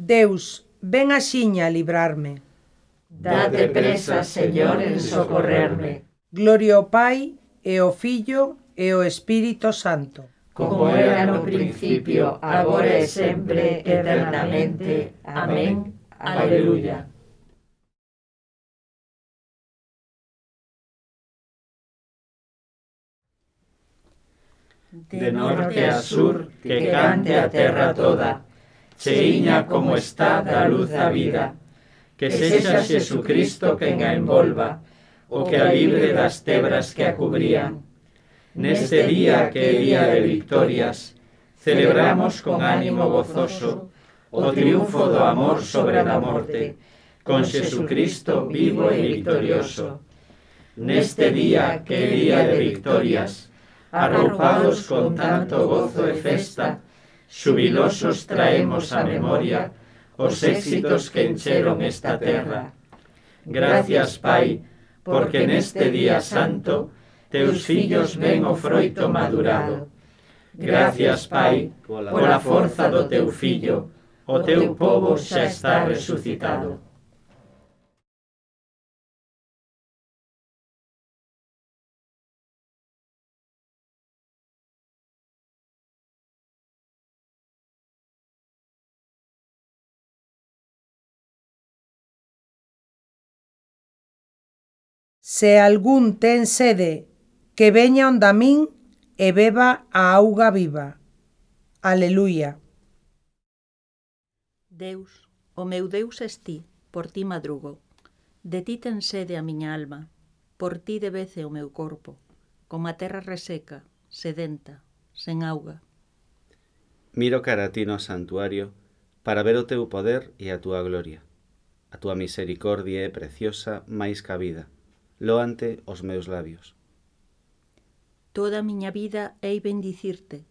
Deus, ven axiña a librarme. Date presa, Señor, en socorrerme. Gloria ao Pai, e ao Filho, e ao Espírito Santo. Como era no principio, agora e sempre, eternamente. Amén. Aleluya. De norte a sur, que cante a terra toda, cheiña como está da luz a vida, que sexa Xesucristo quen a envolva, o que a libre das tebras que a cubrían. Neste día que é día de victorias, celebramos con ánimo gozoso o triunfo do amor sobre a morte, con Xesucristo vivo e victorioso. Neste día que é día de victorias, arroupados con tanto gozo e festa, xubilosos traemos a memoria os éxitos que encheron esta terra. Gracias, Pai, porque neste día santo teus fillos ven o froito madurado. Gracias, Pai, pola forza do teu fillo, o teu povo xa está resucitado. Se algún ten sede, que veña onda min e beba a auga viva. Aleluia. Deus, o meu Deus es ti, por ti madrugo. De ti ten sede a miña alma, por ti debece o meu corpo, como a terra reseca, sedenta, sen auga. Miro cara a ti no santuario, para ver o teu poder e a túa gloria. A túa misericordia é preciosa máis ca vida. Loante os meus labios. Toda a miña vida hei bendicirte,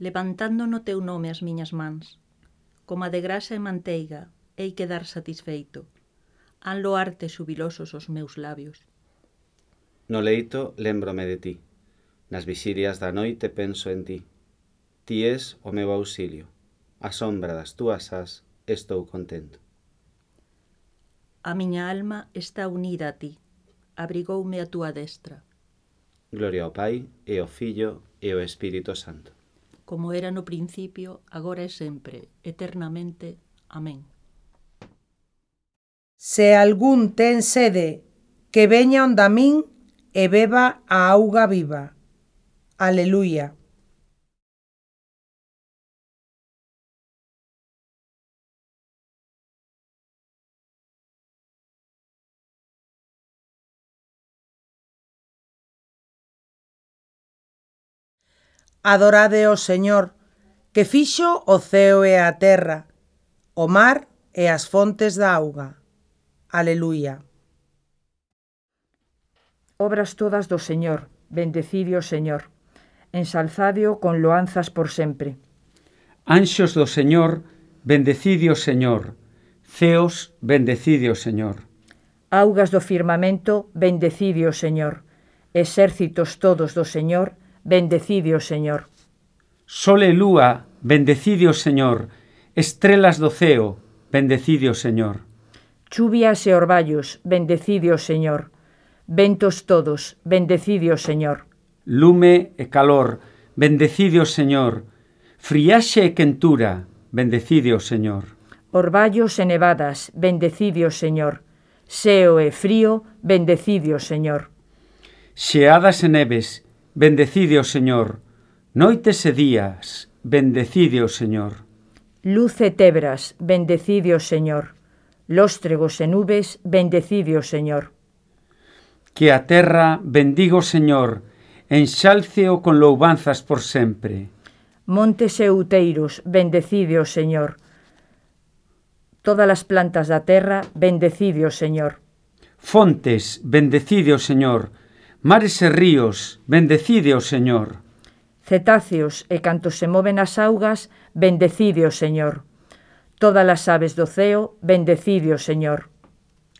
levantando no teu nome as miñas mans. Como a de grasa e manteiga, hei quedar satisfeito. Han loarte xubilosos os meus labios. No leito lembrome de ti. Nas vixirias da noite penso en ti. Ti és o meu auxilio. A sombra das túas ás estou contento. A miña alma está unida a ti. Abrigoume a túa destra. Gloria ao Pai, e ao Filho, e ao Espírito Santo. Como era no principio, agora e sempre, eternamente. Amén. Se algún ten sede, que veña onda min e beba a auga viva. Aleluia. Adorade ao Señor, que fixo o ceo e a terra, o mar e as fontes da auga. Aleluia. Obras todas do Señor, bendecidio o Señor, ensalzadio con loanzas por sempre. Anxos do Señor, bendecidio o Señor, ceos, bendecidio o Señor. Augas do firmamento, bendecidio o Señor, exércitos todos do Señor, bendecidio, Señor. Sol e lúa, bendecidio, Señor. Estrelas do ceo, bendecidio, Señor. Chuvias e orballos, bendecidio, Señor. Ventos todos, bendecidio, Señor. Lume e calor, bendecidio, Señor. Friaxe e quentura, bendecidio, Señor. Orballos e nevadas, bendecidio, Señor. Seo e frío, bendecidio, Señor. Xeadas e neves, bendecidio, Señor. Noites e días, bendecidio, Señor. Luz e tebras, bendecidio, Señor. Lóstregos e nubes, bendecidio, Señor. Que a terra bendigo, Señor, enxálceo con louvanzas por sempre. Montes e outeiros, bendecidio, Señor. Todas as plantas da terra, bendecidio, Señor. Fontes, bendecidio, Señor. Mares e ríos, bendecidio, Señor. Cetáceos e canto se moven as augas, bendecidio, Señor. Todas as aves do ceo, bendecidio, Señor.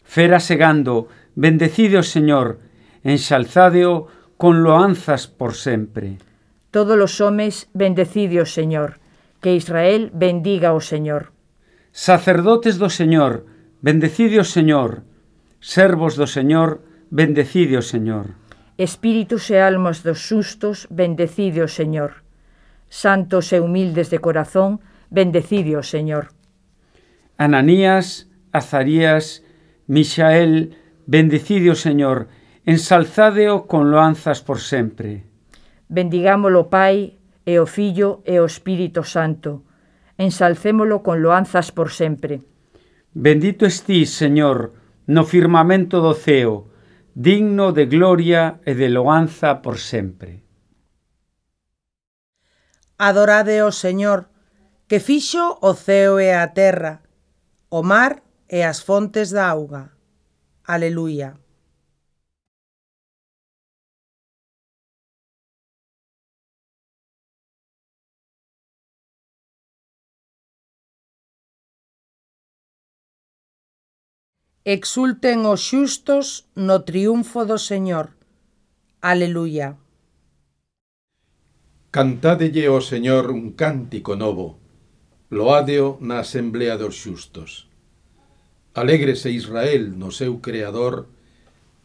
Feras e gando, bendecidio, Señor. Enxalzadeo con loanzas por sempre. Todos os homes, bendecidio, Señor. Que Israel bendiga o Señor. Sacerdotes do Señor, bendecidios Señor. Servos do Señor, bendecidios Señor. Espíritus e almas dos sustos, bendecidios Señor. Santos e humildes de corazón, bendecidios Señor. Ananías, Azarías, Misael, bendecidios Señor. Ensalzadeo con loanzas por sempre. Bendigámolo, Pai, e o Filho e o Espírito Santo. Ensalcémolo con loanzas por sempre. Bendito estís, Señor, no firmamento do ceo, digno de gloria e de loanza por sempre. Adorade o Señor, que fixo o ceo e a terra, o mar e as fontes da auga. Aleluia. Exulten os xustos no triunfo do Señor. Aleluia. Cantádelle ao Señor un cántico novo. Loádeo na asemblea dos xustos. Alégrese Israel no seu Creador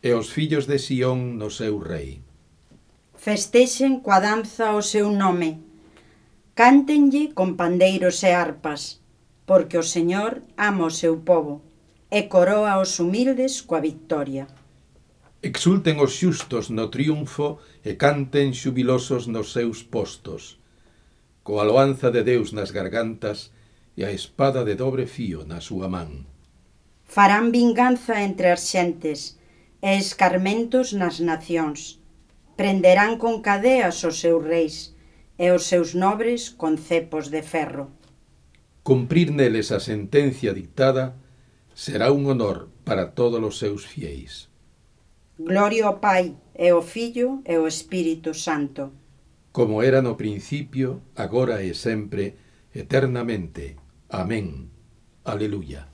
e os fillos de Sión no seu Rei. Festexen coa danza o seu nome. Cántenlle con pandeiros e arpas, porque o Señor ama o seu pobo e coroa os humildes coa victoria. Exulten os xustos no triunfo e canten xubilosos nos seus postos, coa loanza de Deus nas gargantas e a espada de dobre fío na súa man. Farán vinganza entre as xentes e escarmentos nas nacións. Prenderán con cadeas os seus reis e os seus nobres con cepos de ferro. Cumprir neles a sentencia dictada será un honor para todos os seus fieis. Gloria ao Pai, e ao Filho, e ao Espírito Santo. Como era no principio, agora e sempre, eternamente. Amén. Aleluia.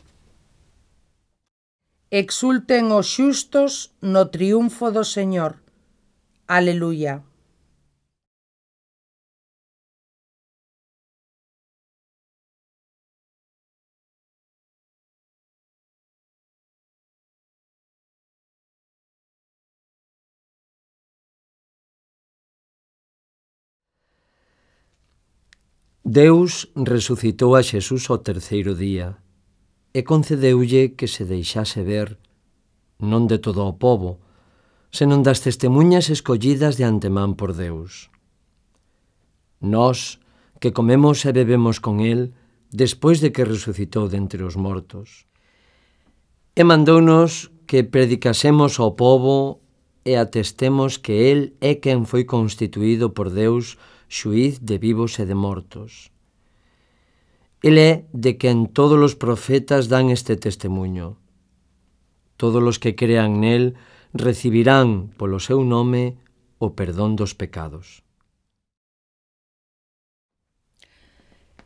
Exulten os xustos no triunfo do Señor. Aleluia. Deus resucitou a Xesús ao terceiro día e concedeulle que se deixase ver, non de todo o pobo, senón das testemunhas escollidas de antemán por Deus. Nós, que comemos e bebemos con el, despois de que resucitou dentre os mortos. E mandounos que predicasemos ao pobo e atestemos que el é quen foi constituído por Deus xuiz de vivos e de mortos. Ele é de quen todos os profetas dan este testemunho. Todos os que crean nel recibirán polo seu nome o perdón dos pecados.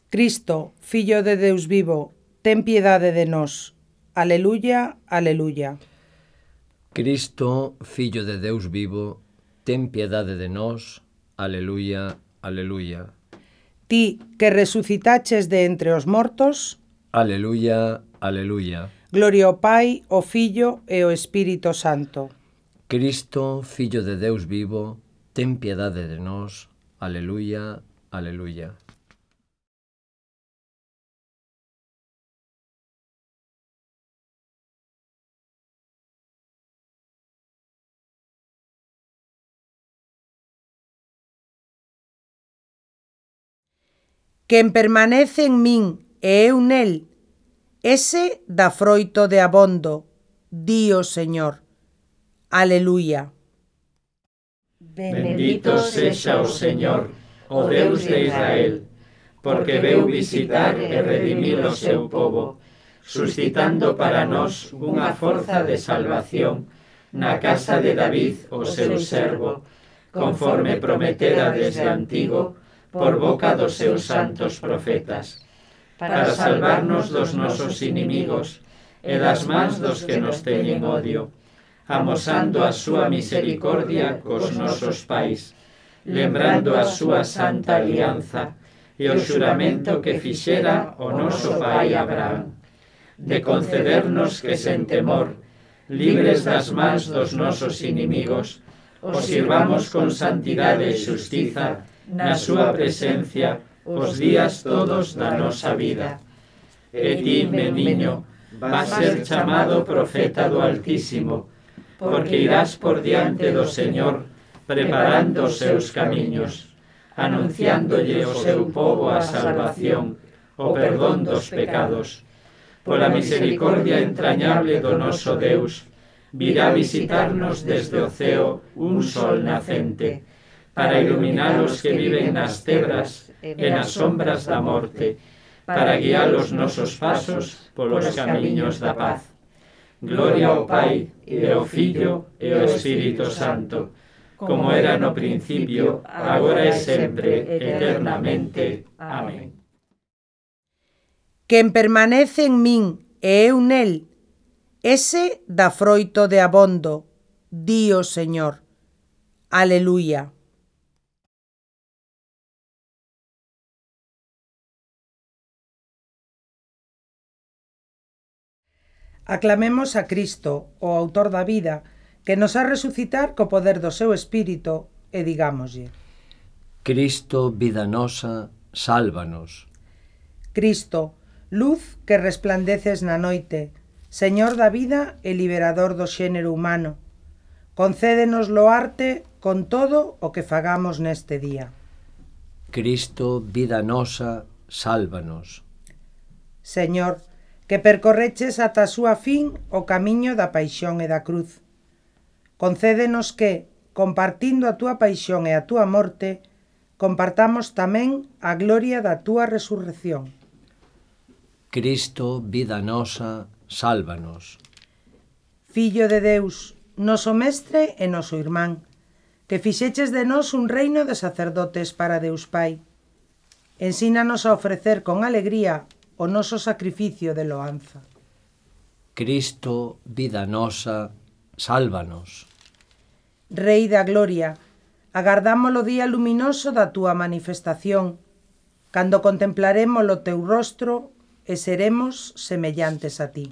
Cristo, Fillo de Deus vivo, ten piedade de nós. Aleluia, aleluia. Cristo, Fillo de Deus vivo, ten piedade de nós. Aleluia, aleluia. Ti, que resucitaches de entre os mortos. Aleluia, aleluia. Gloria ao Pai, ao Filho e ao Espírito Santo. Cristo, Fillo de Deus vivo, ten piedade de nós. Aleluia, aleluia. Quen permanece en min e eu nel, ese dá froito de abondo, di o Señor. Aleluia. Bendito sexa o Señor, o Deus de Israel, porque veu visitar e redimir o seu pobo, suscitando para nós unha forza de salvación na casa de David, o seu servo, conforme prometera desde antigo, por boca dos seus santos profetas, para salvarnos dos nosos inimigos e das mans dos que nos teñen odio, amosando a súa misericordia cos nosos pais, lembrando a súa santa alianza e o xuramento que fixera o noso pai Abraham, de concedernos que sen temor, libres das mans dos nosos inimigos, os sirvamos con santidade e xustiza na súa presencia os días todos da nosa vida. E ti, meniño, vas ser chamado profeta do Altísimo, porque irás por diante do Señor preparando os seus camiños, anunciándolle ao seu povo a salvación, o perdón dos pecados. Pola misericordia entrañable do noso Deus, virá visitarnos desde o ceo un sol nacente, para iluminar os que viven nas tebras e nas sombras da morte, para guiar os nosos pasos polos camiños da paz. Gloria ao Pai, e ao Filho, e ao Espírito Santo, como era no principio, agora y siempre, eternamente. Amén. Quen permanece en min e eu nel, ese da froito de abondo, di o Señor. Aleluya. Aclamemos a Cristo, o autor da vida, que nos ha resucitar co poder do seu Espírito, e digámoslle: Cristo, vida nosa, sálvanos. Cristo, luz que resplandeces na noite, Señor da vida e liberador do xénero humano, concédenos loarte con todo o que fagamos neste día. Cristo, vida nosa, sálvanos. Señor, que percorreches ata a súa fin o camiño da paixón e da cruz, concédenos que, compartindo a túa paixón e a túa morte, compartamos tamén a gloria da túa resurrección. Cristo, vida nosa, sálvanos. Fillo de Deus, noso mestre e noso irmán, que fixeches de nós un reino de sacerdotes para Deus Pai, ensínanos a ofrecer con alegría o noso sacrificio de loanza. Cristo, vida nosa, sálvanos. Rei da gloria, agardamos o día luminoso da túa manifestación, cando contemplaremos o teu rostro e seremos semellantes a ti.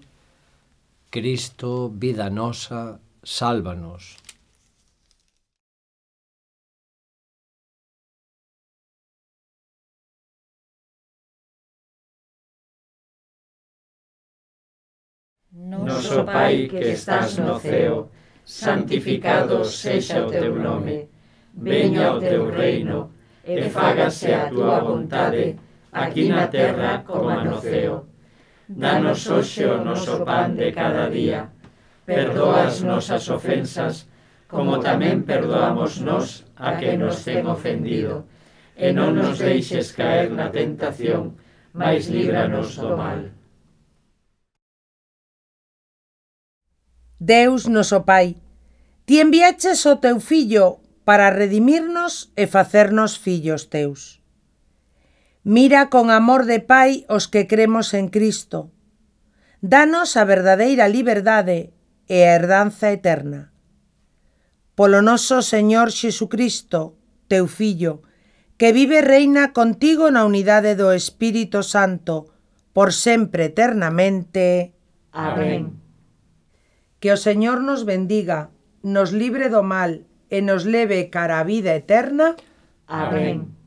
Cristo, vida nosa, sálvanos. Noso Pai que estás no ceo, santificado sexa o teu nome, veña o teu reino, e fágase a túa vontade, aquí na terra como no ceo. Danos hoxe o noso pan de cada día, perdoa as nosas ofensas, como tamén perdoamos nós a que nos ten ofendido, e non nos deixes caer na tentación, mais líbranos do mal. Deus noso Pai, ti enviaches o teu Fillo para redimirnos e facernos fillos teus. Mira con amor de Pai os que cremos en Cristo. Danos a verdadeira liberdade e a herdanza eterna. Polo noso Señor Xesucristo, teu Fillo, que vive e reina contigo na unidade do Espírito Santo, por sempre eternamente. Amén. Que o Señor nos bendiga, nos libre do mal e nos leve cara a vida eterna. Amén.